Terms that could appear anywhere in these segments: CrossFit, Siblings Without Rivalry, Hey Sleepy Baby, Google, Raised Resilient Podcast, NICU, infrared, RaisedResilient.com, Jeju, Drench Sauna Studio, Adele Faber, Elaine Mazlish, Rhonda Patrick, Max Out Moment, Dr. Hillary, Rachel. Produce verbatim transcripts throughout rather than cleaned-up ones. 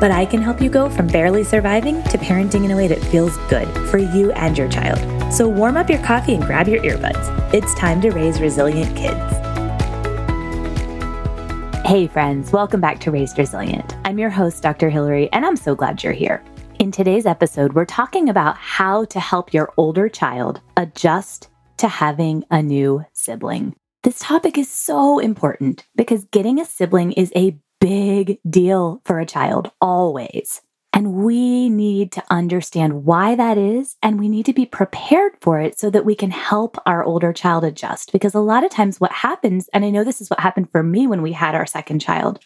But I can help you go from barely surviving to parenting in a way that feels good for you and your child. So warm up your coffee and grab your earbuds. It's time to raise resilient kids. Hey friends, welcome back to Raised Resilient. I'm your host, Doctor Hillary, and I'm so glad you're here. In today's episode, we're talking about how to help your older child adjust to having a new sibling. This topic is so important because getting a sibling is a big deal for a child, always. And we need to understand why that is, and we need to be prepared for it so that we can help our older child adjust. Because a lot of times what happens, and I know this is what happened for me when we had our second child,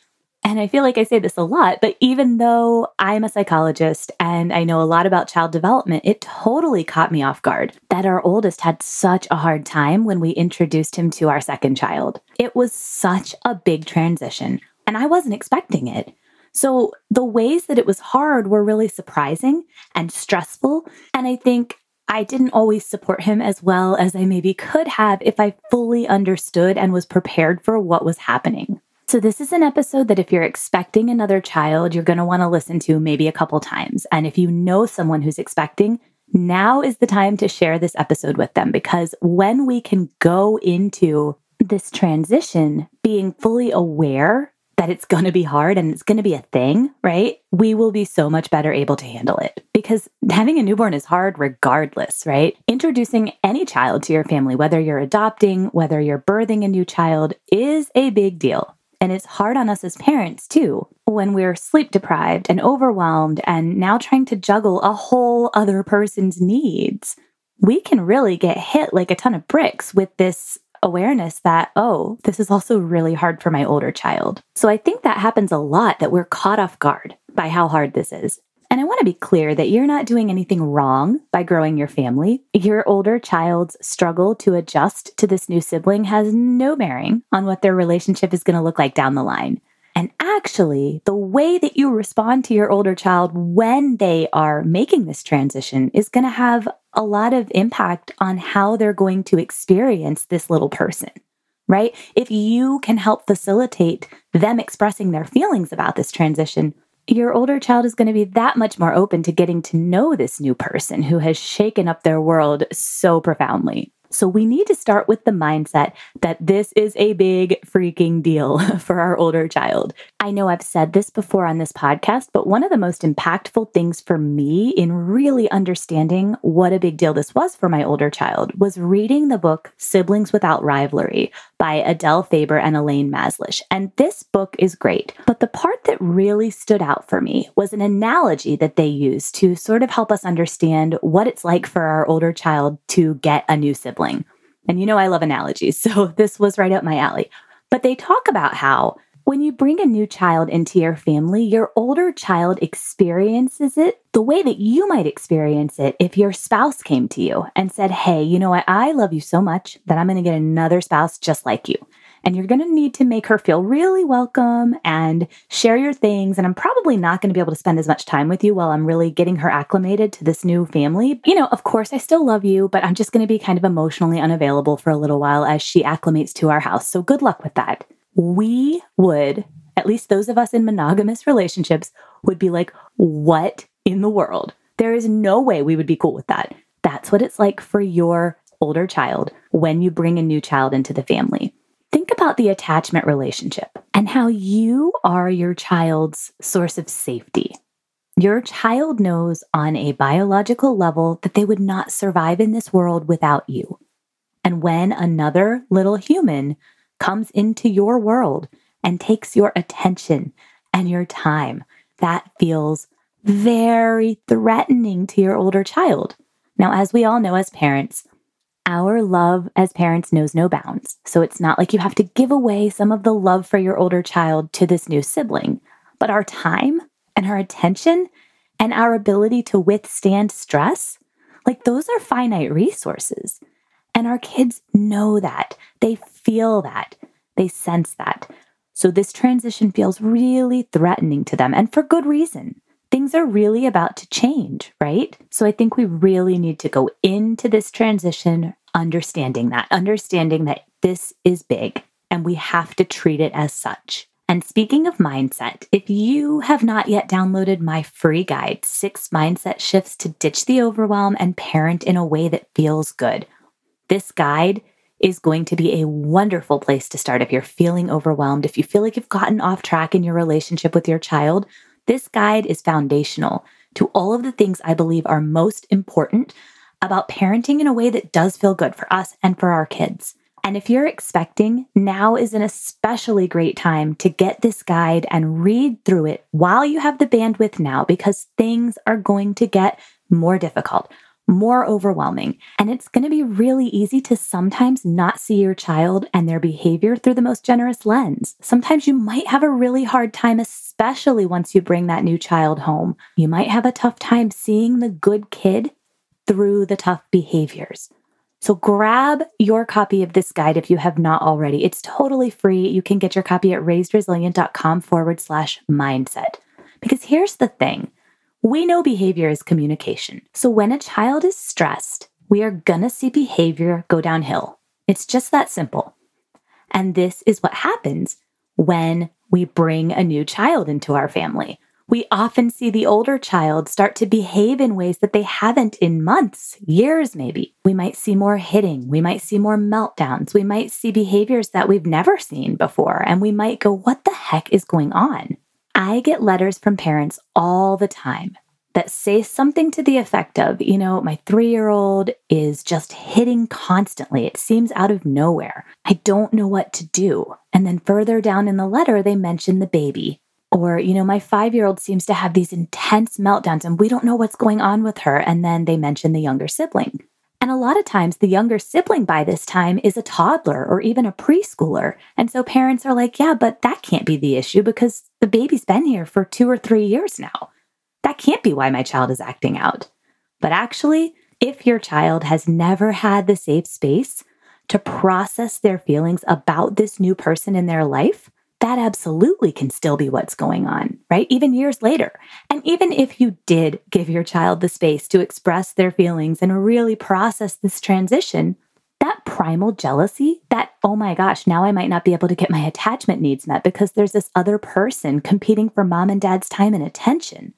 and I feel like I say this a lot, but even though I'm a psychologist and I know a lot about child development, it totally caught me off guard that our oldest had such a hard time when we introduced him to our second child. It was such a big transition, and I wasn't expecting it. So the ways that it was hard were really surprising and stressful. And I think I didn't always support him as well as I maybe could have if I fully understood and was prepared for what was happening. So this is an episode that if you're expecting another child, you're going to want to listen to maybe a couple times. And if you know someone who's expecting, now is the time to share this episode with them, because when we can go into this transition being fully aware that it's going to be hard and it's going to be a thing, right? We will be so much better able to handle it, because having a newborn is hard regardless, right? Introducing any child to your family, whether you're adopting, whether you're birthing a new child, is a big deal. And it's hard on us as parents too, when we're sleep deprived and overwhelmed and now trying to juggle a whole other person's needs. We can really get hit like a ton of bricks with this awareness that, oh, this is also really hard for my older child. So I think that happens a lot, that we're caught off guard by how hard this is. And I want to be clear that you're not doing anything wrong by growing your family. Your older child's struggle to adjust to this new sibling has no bearing on what their relationship is going to look like down the line. And actually, the way that you respond to your older child when they are making this transition is going to have a lot of impact on how they're going to experience this little person, right? If you can help facilitate them expressing their feelings about this transition, your older child is going to be that much more open to getting to know this new person who has shaken up their world so profoundly. So we need to start with the mindset that this is a big freaking deal for our older child. I know I've said this before on this podcast, but one of the most impactful things for me in really understanding what a big deal this was for my older child was reading the book Siblings Without Rivalry by Adele Faber and Elaine Mazlish. And this book is great, but the part that really stood out for me was an analogy that they used to sort of help us understand what it's like for our older child to get a new sibling. And you know I love analogies, so this was right up my alley. But they talk about how when you bring a new child into your family, your older child experiences it the way that you might experience it if your spouse came to you and said, hey, you know what? I love you so much that I'm going to get another spouse just like you. And you're going to need to make her feel really welcome and share your things. And I'm probably not going to be able to spend as much time with you while I'm really getting her acclimated to this new family. You know, of course, I still love you, but I'm just going to be kind of emotionally unavailable for a little while as she acclimates to our house. So good luck with that. We would, at least those of us in monogamous relationships, would be like, what in the world? There is no way we would be cool with that. That's what it's like for your older child when you bring a new child into the family. Think about the attachment relationship and how you are your child's source of safety. Your child knows on a biological level that they would not survive in this world without you. And when another little human comes into your world and takes your attention and your time, that feels very threatening to your older child. Now, as we all know as parents, our love as parents knows no bounds. So it's not like you have to give away some of the love for your older child to this new sibling, but our time and our attention and our ability to withstand stress, like those are finite resources. And our kids know that. They feel that. They sense that. So this transition feels really threatening to them, and for good reason. Things are really about to change, right? So I think we really need to go into this transition understanding that, understanding that this is big and we have to treat it as such. And speaking of mindset, if you have not yet downloaded my free guide, Six Mindset Shifts to Ditch the Overwhelm and Parent in a Way That Feels Good, this guide is going to be a wonderful place to start if you're feeling overwhelmed, if you feel like you've gotten off track in your relationship with your child. This guide is foundational to all of the things I believe are most important about parenting in a way that does feel good for us and for our kids. And if you're expecting, now is an especially great time to get this guide and read through it while you have the bandwidth now, because things are going to get more difficult, more overwhelming, and it's going to be really easy to sometimes not see your child and their behavior through the most generous lens. Sometimes you might have a really hard time, especially once you bring that new child home. You might have a tough time seeing the good kid through the tough behaviors. So grab your copy of this guide if you have not already. It's totally free. You can get your copy at raisedresilient.com forward slash mindset. Because here's the thing. We know behavior is communication. So when a child is stressed, we are gonna see behavior go downhill. It's just that simple. And this is what happens when we bring a new child into our family. We often see the older child start to behave in ways that they haven't in months, years maybe. We might see more hitting. We might see more meltdowns. We might see behaviors that we've never seen before. And we might go, what the heck is going on? I get letters from parents all the time that say something to the effect of, you know, my three-year-old is just hitting constantly. It seems out of nowhere. I don't know what to do. And then further down in the letter, they mention the baby. Or, you know, my five-year-old seems to have these intense meltdowns and we don't know what's going on with her. And then they mention the younger sibling. And a lot of times the younger sibling by this time is a toddler or even a preschooler. And so parents are like, yeah, but that can't be the issue because the baby's been here for two or three years now. That can't be why my child is acting out. But actually, if your child has never had the safe space to process their feelings about this new person in their life, that absolutely can still be what's going on, right? Even years later. And even if you did give your child the space to express their feelings and really process this transition, that primal jealousy, that, oh my gosh, now I might not be able to get my attachment needs met because there's this other person competing for mom and dad's time and attention,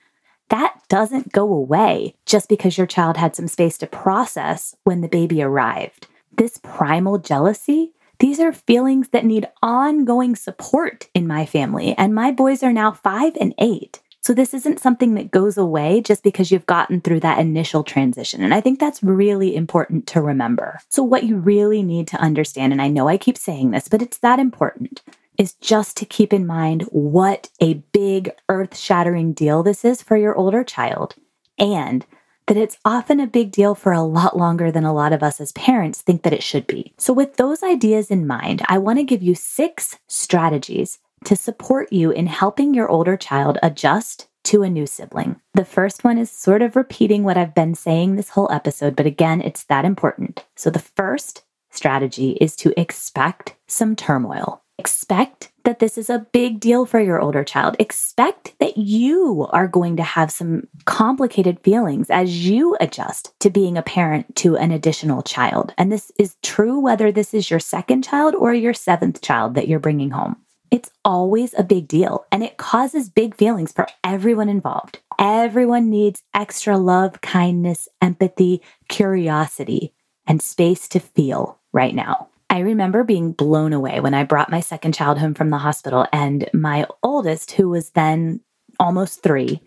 that doesn't go away just because your child had some space to process when the baby arrived. This primal jealousy, these are feelings that need ongoing support in my family, and my boys are now five and eight. So this isn't something that goes away just because you've gotten through that initial transition, and I think that's really important to remember. So what you really need to understand, and I know I keep saying this, but it's that important, is just to keep in mind what a big earth-shattering deal this is for your older child, and that it's often a big deal for a lot longer than a lot of us as parents think that it should be. So with those ideas in mind, I want to give you six strategies to support you in helping your older child adjust to a new sibling. The first one is sort of repeating what I've been saying this whole episode, but again, it's that important. So the first strategy is to expect some turmoil. Expect that this is a big deal for your older child. Expect that you are going to have some complicated feelings as you adjust to being a parent to an additional child. And this is true whether this is your second child or your seventh child that you're bringing home. It's always a big deal, and it causes big feelings for everyone involved. Everyone needs extra love, kindness, empathy, curiosity, and space to feel right now. I remember being blown away when I brought my second child home from the hospital, and my oldest, who was then almost three,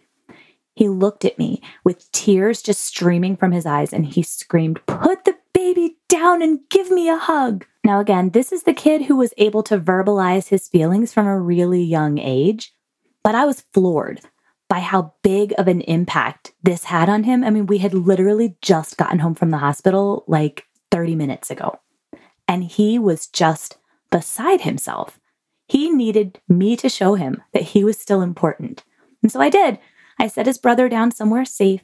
he looked at me with tears just streaming from his eyes and he screamed, "Put the baby down and give me a hug." Now again, this is the kid who was able to verbalize his feelings from a really young age, but I was floored by how big of an impact this had on him. I mean, we had literally just gotten home from the hospital like thirty minutes ago. And he was just beside himself. He needed me to show him that he was still important. And so I did. I set his brother down somewhere safe,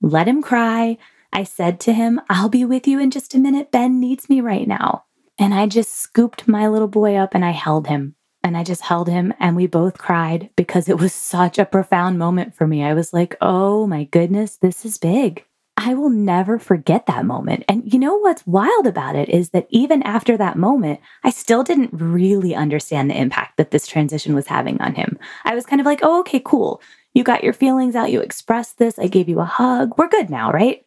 let him cry. I said to him, I'll be with you in just a minute. Ben needs me right now. And I just scooped my little boy up and I held him. And I just held him and we both cried because it was such a profound moment for me. I was like, oh my goodness, this is big. I will never forget that moment. And you know what's wild about it is that even after that moment, I still didn't really understand the impact that this transition was having on him. I was kind of like, oh, okay, cool. You got your feelings out. You expressed this. I gave you a hug. We're good now, right?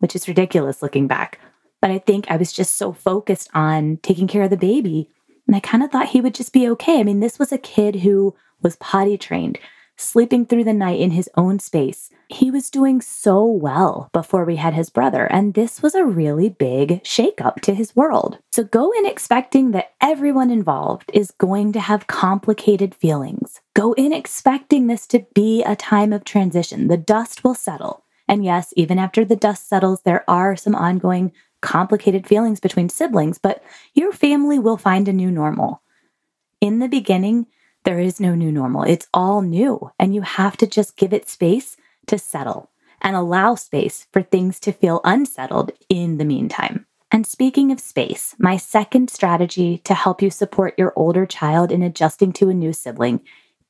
Which is ridiculous looking back. But I think I was just so focused on taking care of the baby. And I kind of thought he would just be okay. I mean, this was a kid who was potty trained, sleeping through the night in his own space. He was doing so well before we had his brother. And this was a really big shakeup to his world. So go in expecting that everyone involved is going to have complicated feelings. Go in expecting this to be a time of transition. The dust will settle. And yes, even after the dust settles, there are some ongoing complicated feelings between siblings, but your family will find a new normal. In the beginning, there is no new normal. It's all new, and you have to just give it space to settle and allow space for things to feel unsettled in the meantime. And speaking of space, my second strategy to help you support your older child in adjusting to a new sibling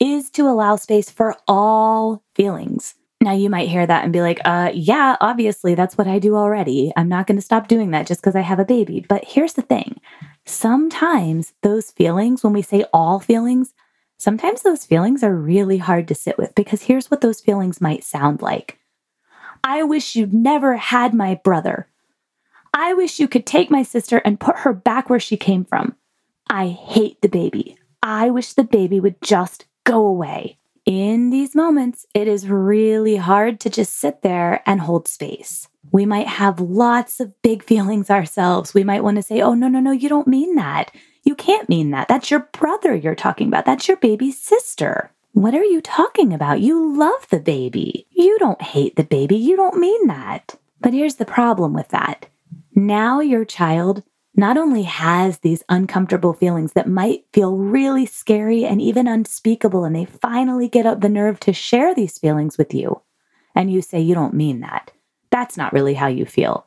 is to allow space for all feelings. Now, you might hear that and be like, uh, yeah, obviously, that's what I do already. I'm not going to stop doing that just because I have a baby. But here's the thing. Sometimes those feelings, when we say all feelings, sometimes those feelings are really hard to sit with, because here's what those feelings might sound like. I wish you'd never had my brother. I wish you could take my sister and put her back where she came from. I hate the baby. I wish the baby would just go away. In these moments, it is really hard to just sit there and hold space. We might have lots of big feelings ourselves. We might want to say, oh, no, no, no, you don't mean that. You can't mean that. That's your brother you're talking about. That's your baby's sister. What are you talking about? You love the baby. You don't hate the baby. You don't mean that. But here's the problem with that. Now your child not only has these uncomfortable feelings that might feel really scary and even unspeakable, and they finally get up the nerve to share these feelings with you, and you say, you don't mean that. That's not really how you feel.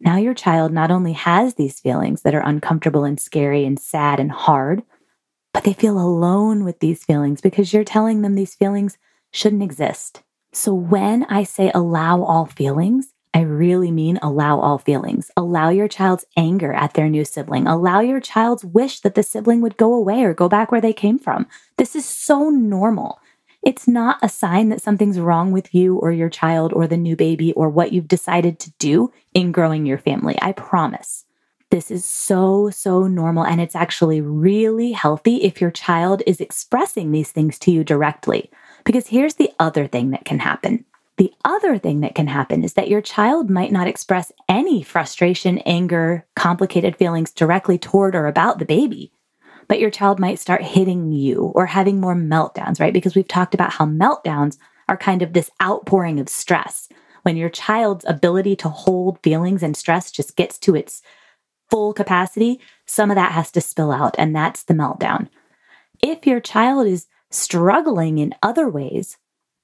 Now your child not only has these feelings that are uncomfortable and scary and sad and hard, but they feel alone with these feelings because you're telling them these feelings shouldn't exist. So when I say allow all feelings, I really mean allow all feelings. Allow your child's anger at their new sibling. Allow your child's wish that the sibling would go away or go back where they came from. This is so normal. It's not a sign that something's wrong with you or your child or the new baby or what you've decided to do in growing your family. I promise. This is so, so normal. And it's actually really healthy if your child is expressing these things to you directly. Because here's the other thing that can happen. The other thing that can happen is that your child might not express any frustration, anger, complicated feelings directly toward or about the baby, but your child might start hitting you or having more meltdowns, right? Because we've talked about how meltdowns are kind of this outpouring of stress. When your child's ability to hold feelings and stress just gets to its full capacity, some of that has to spill out, and that's the meltdown. If your child is struggling in other ways,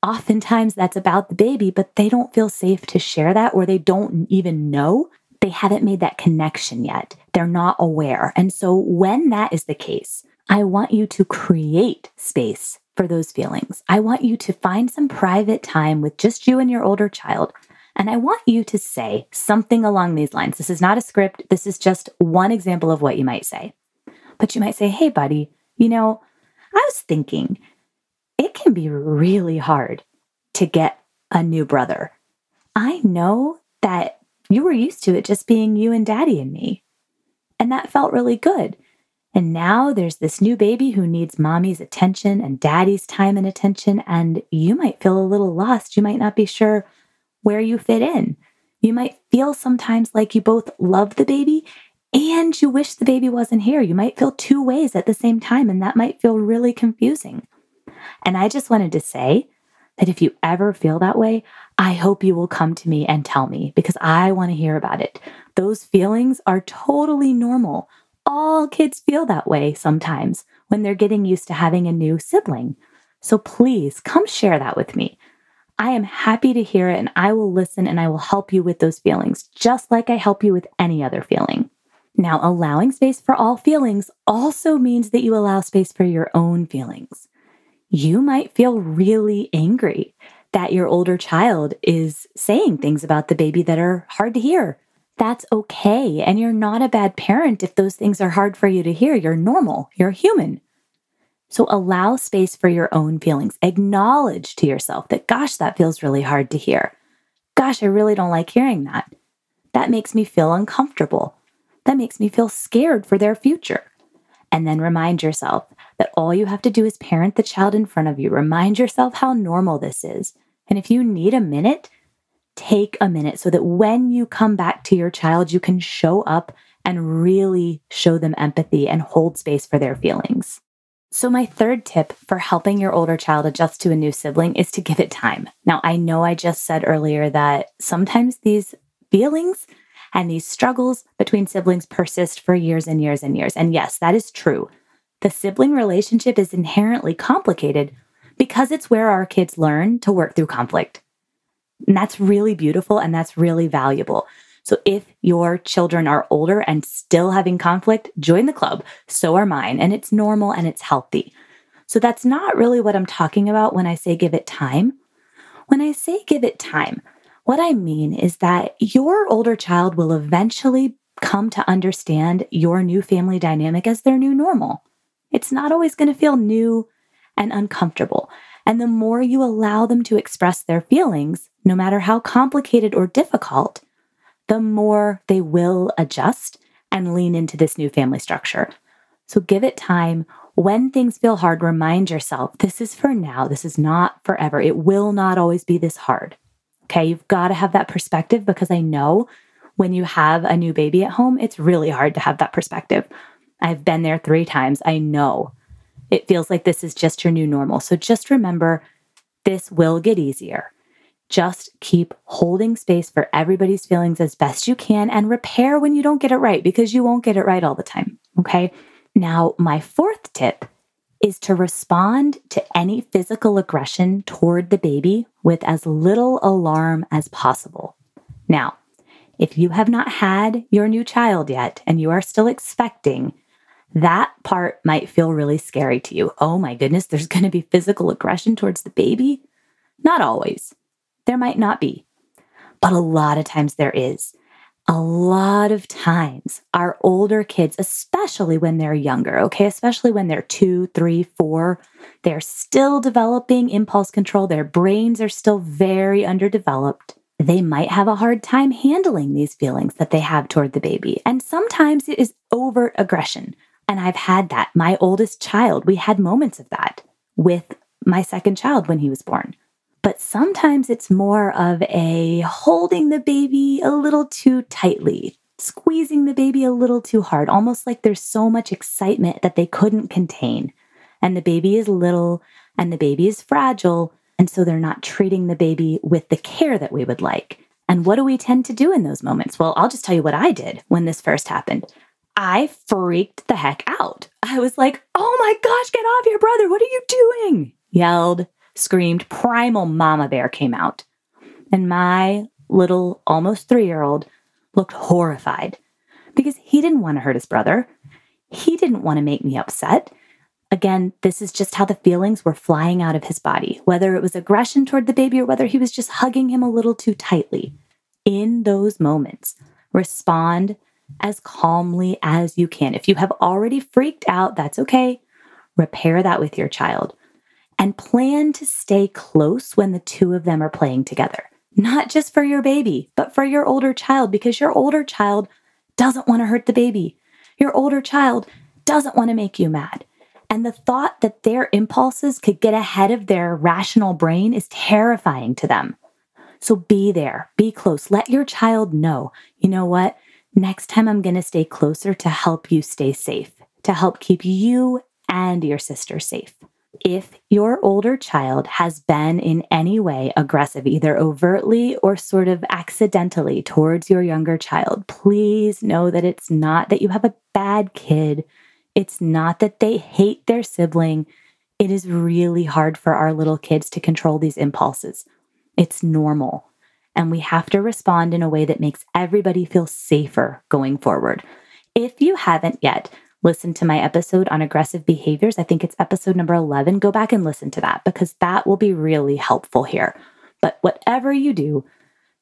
oftentimes that's about the baby, but they don't feel safe to share that, or they don't even know. They haven't made that connection yet. They're not aware. And so when that is the case, I want you to create space for those feelings. I want you to find some private time with just you and your older child. And I want you to say something along these lines. This is not a script. This is just one example of what you might say. But you might say, hey, buddy, you know, I was thinking, it can be really hard to get a new brother. I know that you were used to it just being you and daddy and me, and that felt really good. And now there's this new baby who needs mommy's attention and daddy's time and attention, and you might feel a little lost. You might not be sure where you fit in. You might feel sometimes like you both love the baby and you wish the baby wasn't here. You might feel two ways at the same time, and that might feel really confusing. And I just wanted to say that if you ever feel that way, I hope you will come to me and tell me, because I want to hear about it. Those feelings are totally normal. All kids feel that way sometimes when they're getting used to having a new sibling. So please come share that with me. I am happy to hear it, and I will listen and I will help you with those feelings, just like I help you with any other feeling. Now, allowing space for all feelings also means that you allow space for your own feelings. You might feel really angry that your older child is saying things about the baby that are hard to hear. That's okay, and you're not a bad parent if those things are hard for you to hear. You're normal. You're human. So allow space for your own feelings. Acknowledge to yourself that, gosh, that feels really hard to hear. Gosh, I really don't like hearing that. That makes me feel uncomfortable. That makes me feel scared for their future. And then remind yourself that all you have to do is parent the child in front of you. Remind yourself how normal this is. And if you need a minute, take a minute so that when you come back to your child, you can show up and really show them empathy and hold space for their feelings. So my third tip for helping your older child adjust to a new sibling is to give it time. Now, I know I just said earlier that sometimes these feelings and these struggles between siblings persist for years and years and years. And yes, that is true. The sibling relationship is inherently complicated because it's where our kids learn to work through conflict. And that's really beautiful and that's really valuable. So if your children are older and still having conflict, join the club. So are mine. And it's normal and it's healthy. So that's not really what I'm talking about when I say give it time. When I say give it time, what I mean is that your older child will eventually come to understand your new family dynamic as their new normal. It's not always going to feel new and uncomfortable. And the more you allow them to express their feelings, no matter how complicated or difficult, the more they will adjust and lean into this new family structure. So give it time. When things feel hard, remind yourself, this is for now. This is not forever. It will not always be this hard. Okay, you've got to have that perspective because I know when you have a new baby at home, it's really hard to have that perspective. I've been there three times. I know. It feels like this is just your new normal. So just remember, this will get easier. Just keep holding space for everybody's feelings as best you can and repair when you don't get it right because you won't get it right all the time, okay? Now, my fourth tip is to respond to any physical aggression toward the baby with as little alarm as possible. Now, if you have not had your new child yet and you are still expecting, that part might feel really scary to you. Oh my goodness, there's going to be physical aggression towards the baby? Not always. There might not be, but a lot of times there is. A lot of times our older kids, especially when they're younger, okay, especially when they're two, three, four, they're still developing impulse control. Their brains are still very underdeveloped. They might have a hard time handling these feelings that they have toward the baby. And sometimes it is overt aggression. And I've had that. My oldest child, we had moments of that with my second child when he was born. But sometimes it's more of a holding the baby a little too tightly, squeezing the baby a little too hard, almost like there's so much excitement that they couldn't contain. And the baby is little and the baby is fragile. And so they're not treating the baby with the care that we would like. And what do we tend to do in those moments? Well, I'll just tell you what I did when this first happened. I freaked the heck out. I was like, oh my gosh, get off your brother. What are you doing? Yelled. Screamed, primal mama bear came out. And my little almost three-year-old looked horrified because he didn't want to hurt his brother. He didn't want to make me upset. Again, this is just how the feelings were flying out of his body, whether it was aggression toward the baby or whether he was just hugging him a little too tightly. In those moments, respond as calmly as you can. If you have already freaked out, that's okay. Repair that with your child. And plan to stay close when the two of them are playing together. Not just for your baby, but for your older child, because your older child doesn't want to hurt the baby. Your older child doesn't want to make you mad. And the thought that their impulses could get ahead of their rational brain is terrifying to them. So be there, be close. Let your child know, you know what? Next time I'm going to stay closer to help you stay safe, to help keep you and your sister safe. If your older child has been in any way aggressive, either overtly or sort of accidentally towards your younger child, please know that it's not that you have a bad kid. It's not that they hate their sibling. It is really hard for our little kids to control these impulses. It's normal. And we have to respond in a way that makes everybody feel safer going forward. If you haven't yet listened to my episode on aggressive behaviors, I think it's episode number eleven, go back and listen to that because that will be really helpful here. But whatever you do,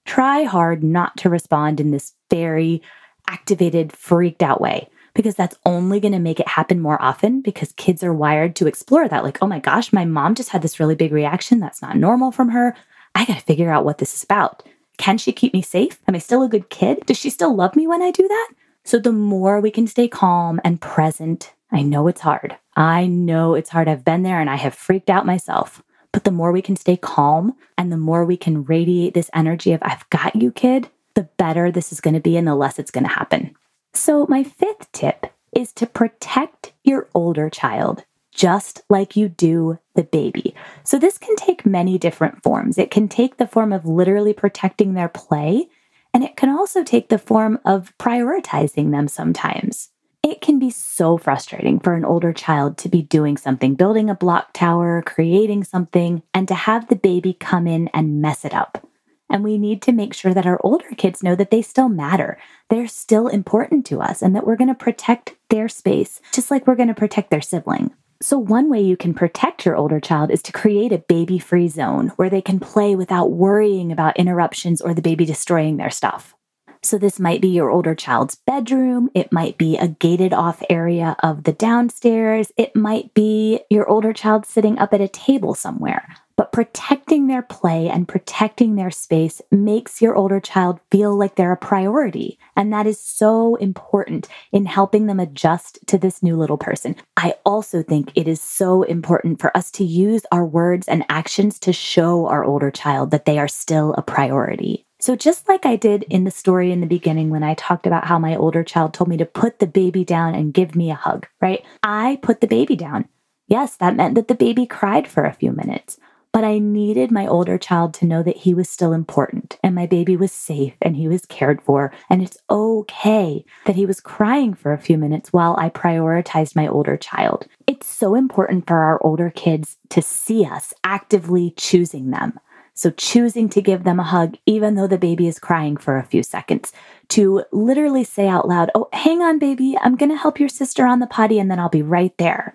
try hard not to respond in this very activated, freaked out way, because that's only going to make it happen more often because kids are wired to explore that. Like, oh my gosh, my mom just had this really big reaction. That's not normal from her. I got to figure out what this is about. Can she keep me safe? Am I still a good kid? Does she still love me when I do that? So the more we can stay calm and present, I know it's hard. I know it's hard. I've been there and I have freaked out myself. But the more we can stay calm and the more we can radiate this energy of, I've got you, kid, the better this is going to be and the less it's going to happen. So my fifth tip is to protect your older child, just like you do the baby. So this can take many different forms. It can take the form of literally protecting their play, and it can also take the form of prioritizing them sometimes. It can be so frustrating for an older child to be doing something, building a block tower, creating something, and to have the baby come in and mess it up. And we need to make sure that our older kids know that they still matter. They're still important to us and that we're going to protect their space, just like we're going to protect their sibling. So one way you can protect your older child is to create a baby-free zone where they can play without worrying about interruptions or the baby destroying their stuff. So this might be your older child's bedroom. It might be a gated off area of the downstairs. It might be your older child sitting up at a table somewhere. But protecting their play and protecting their space makes your older child feel like they're a priority. And that is so important in helping them adjust to this new little person. I also think it is so important for us to use our words and actions to show our older child that they are still a priority. So just like I did in the story in the beginning when I talked about how my older child told me to put the baby down and give me a hug, right? I put the baby down. Yes, that meant that the baby cried for a few minutes. But I needed my older child to know that he was still important and my baby was safe and he was cared for. And it's okay that he was crying for a few minutes while I prioritized my older child. It's so important for our older kids to see us actively choosing them. So choosing to give them a hug, even though the baby is crying for a few seconds, to literally say out loud, oh, hang on, baby, I'm going to help your sister on the potty and then I'll be right there.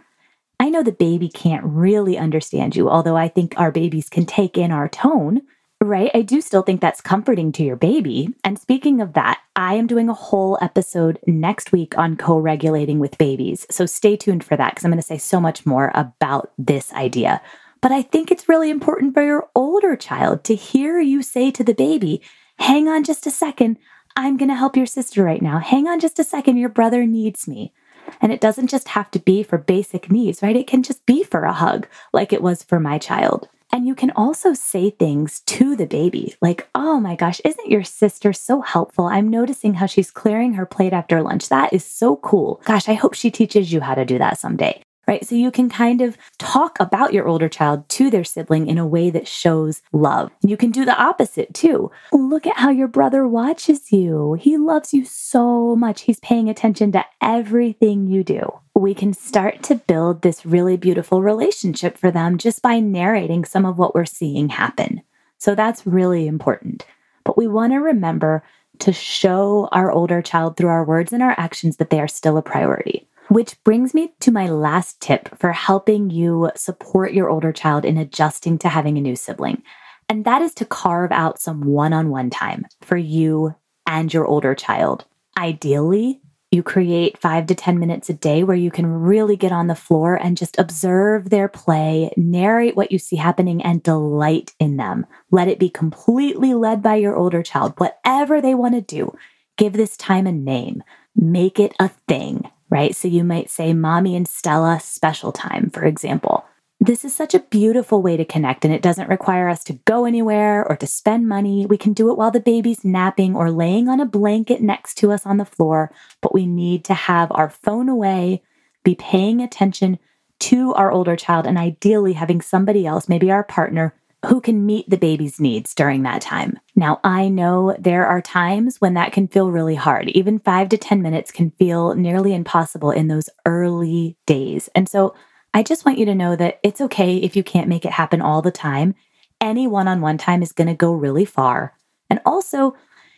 I know the baby can't really understand you, although I think our babies can take in our tone, right? I do still think that's comforting to your baby. And speaking of that, I am doing a whole episode next week on co-regulating with babies. So stay tuned for that because I'm going to say so much more about this idea. But I think it's really important for your older child to hear you say to the baby, hang on just a second, I'm going to help your sister right now. Hang on just a second, your brother needs me. And it doesn't just have to be for basic needs, right? It can just be for a hug like it was for my child. And you can also say things to the baby like, oh my gosh, isn't your sister so helpful? I'm noticing how she's clearing her plate after lunch. That is so cool. Gosh, I hope she teaches you how to do that someday, right? So you can kind of talk about your older child to their sibling in a way that shows love. And you can do the opposite too. Look at how your brother watches you. He loves you so much. He's paying attention to everything you do. We can start to build this really beautiful relationship for them just by narrating some of what we're seeing happen. So that's really important. But we want to remember to show our older child through our words and our actions that they are still a priority. Which brings me to my last tip for helping you support your older child in adjusting to having a new sibling. And that is to carve out some one-on-one time for you and your older child. Ideally, you create five to ten minutes a day where you can really get on the floor and just observe their play, narrate what you see happening, and delight in them. Let it be completely led by your older child. Whatever they want to do, give this time a name. Make it a thing. Right? So you might say Mommy and Stella special time, for example. This is such a beautiful way to connect, and it doesn't require us to go anywhere or to spend money. We can do it while the baby's napping or laying on a blanket next to us on the floor, but we need to have our phone away, be paying attention to our older child, and ideally having somebody else, maybe our partner, who can meet the baby's needs during that time. Now, I know there are times when that can feel really hard. Even five to ten minutes can feel nearly impossible in those early days. And so I just want you to know that it's okay if you can't make it happen all the time. any one-on-one time is going to go really far. And also,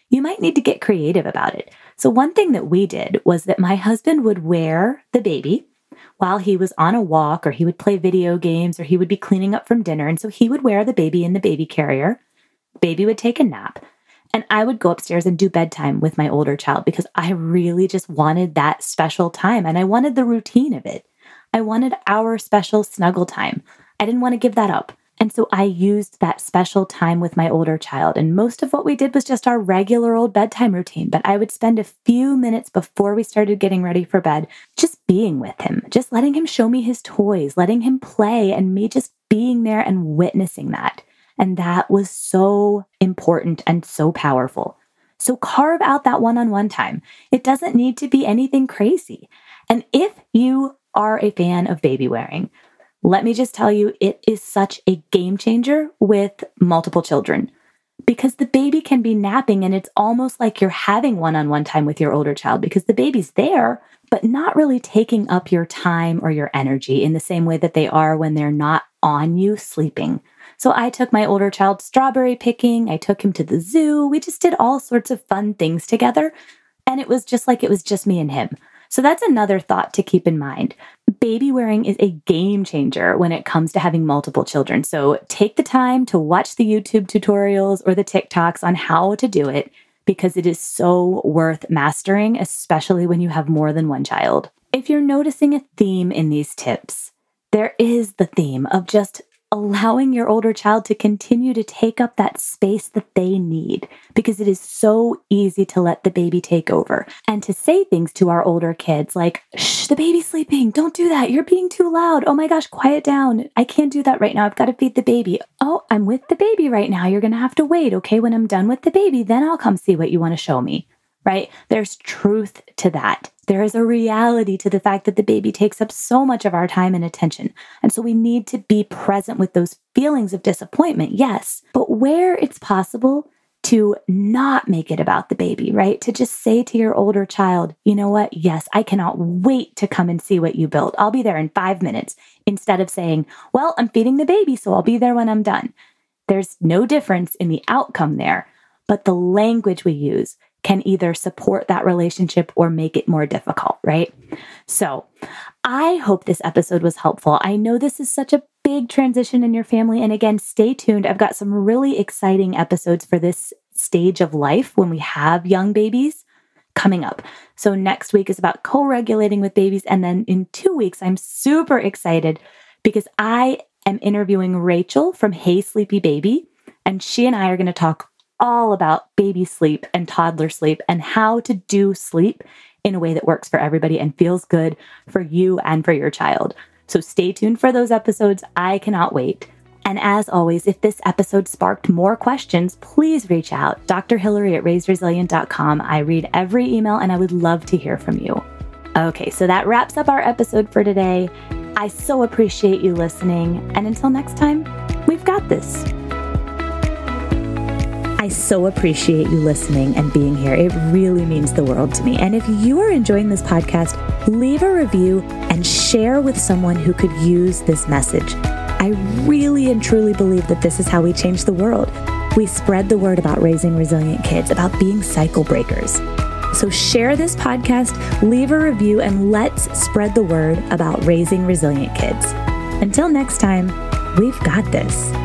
you might need to get creative about it. So one thing that we did was that my husband would wear the baby while he was on a walk, or he would play video games, or he would be cleaning up from dinner. And so he would wear the baby in the baby carrier. Baby would take a nap. And I would go upstairs and do bedtime with my older child because I really just wanted that special time. And I wanted the routine of it. I wanted our special snuggle time. I didn't want to give that up. And so I used that special time with my older child. And most of what we did was just our regular old bedtime routine. But I would spend a few minutes before we started getting ready for bed, just being with him, just letting him show me his toys, letting him play, and me just being there and witnessing that. And that was so important and so powerful. So carve out that one-on-one time. It doesn't need to be anything crazy. And if you are a fan of baby wearing, let me just tell you, it is such a game changer with multiple children because the baby can be napping and it's almost like you're having one-on-one time with your older child because the baby's there, but not really taking up your time or your energy in the same way that they are when they're not on you sleeping. So I took my older child strawberry picking. I took him to the zoo. We just did all sorts of fun things together. And it was just like it was just me and him. So that's another thought to keep in mind. Baby wearing is a game changer when it comes to having multiple children. So take the time to watch the YouTube tutorials or the TikToks on how to do it because it is so worth mastering, especially when you have more than one child. If you're noticing a theme in these tips, there is the theme of just allowing your older child to continue to take up that space that they need because it is so easy to let the baby take over and to say things to our older kids like, shh, the baby's sleeping. Don't do that. You're being too loud. Oh my gosh, quiet down. I can't do that right now. I've got to feed the baby. Oh, I'm with the baby right now. You're going to have to wait. Okay, when I'm done with the baby, then I'll come see what you want to show me, right? There's truth to that. There is a reality to the fact that the baby takes up so much of our time and attention. And so we need to be present with those feelings of disappointment, yes, but where it's possible to not make it about the baby, right? To just say to your older child, you know what? Yes, I cannot wait to come and see what you built. I'll be there in five minutes instead of saying, well, I'm feeding the baby, so I'll be there when I'm done. There's no difference in the outcome there, but the language we use can either support that relationship or make it more difficult, right? So I hope this episode was helpful. I know this is such a big transition in your family. And again, stay tuned. I've got some really exciting episodes for this stage of life when we have young babies coming up. So next week is about co-regulating with babies. And then in two weeks, I'm super excited because I am interviewing Rachel from Hey Sleepy Baby. And she and I are going to talk all about baby sleep and toddler sleep and how to do sleep in a way that works for everybody and feels good for you and for your child. So stay tuned for those episodes. I cannot wait. And as always, if this episode sparked more questions, please reach out. Doctor Hillary at raised resilient dot com. I read every email and I would love to hear from you. Okay, so that wraps up our episode for today. I so appreciate you listening. And until next time, we've got this. I so appreciate you listening and being here. It really means the world to me. And if you are enjoying this podcast, leave a review and share with someone who could use this message. I really and truly believe that this is how we change the world. We spread the word about raising resilient kids, about being cycle breakers. So share this podcast, leave a review, and let's spread the word about raising resilient kids. Until next time, we've got this.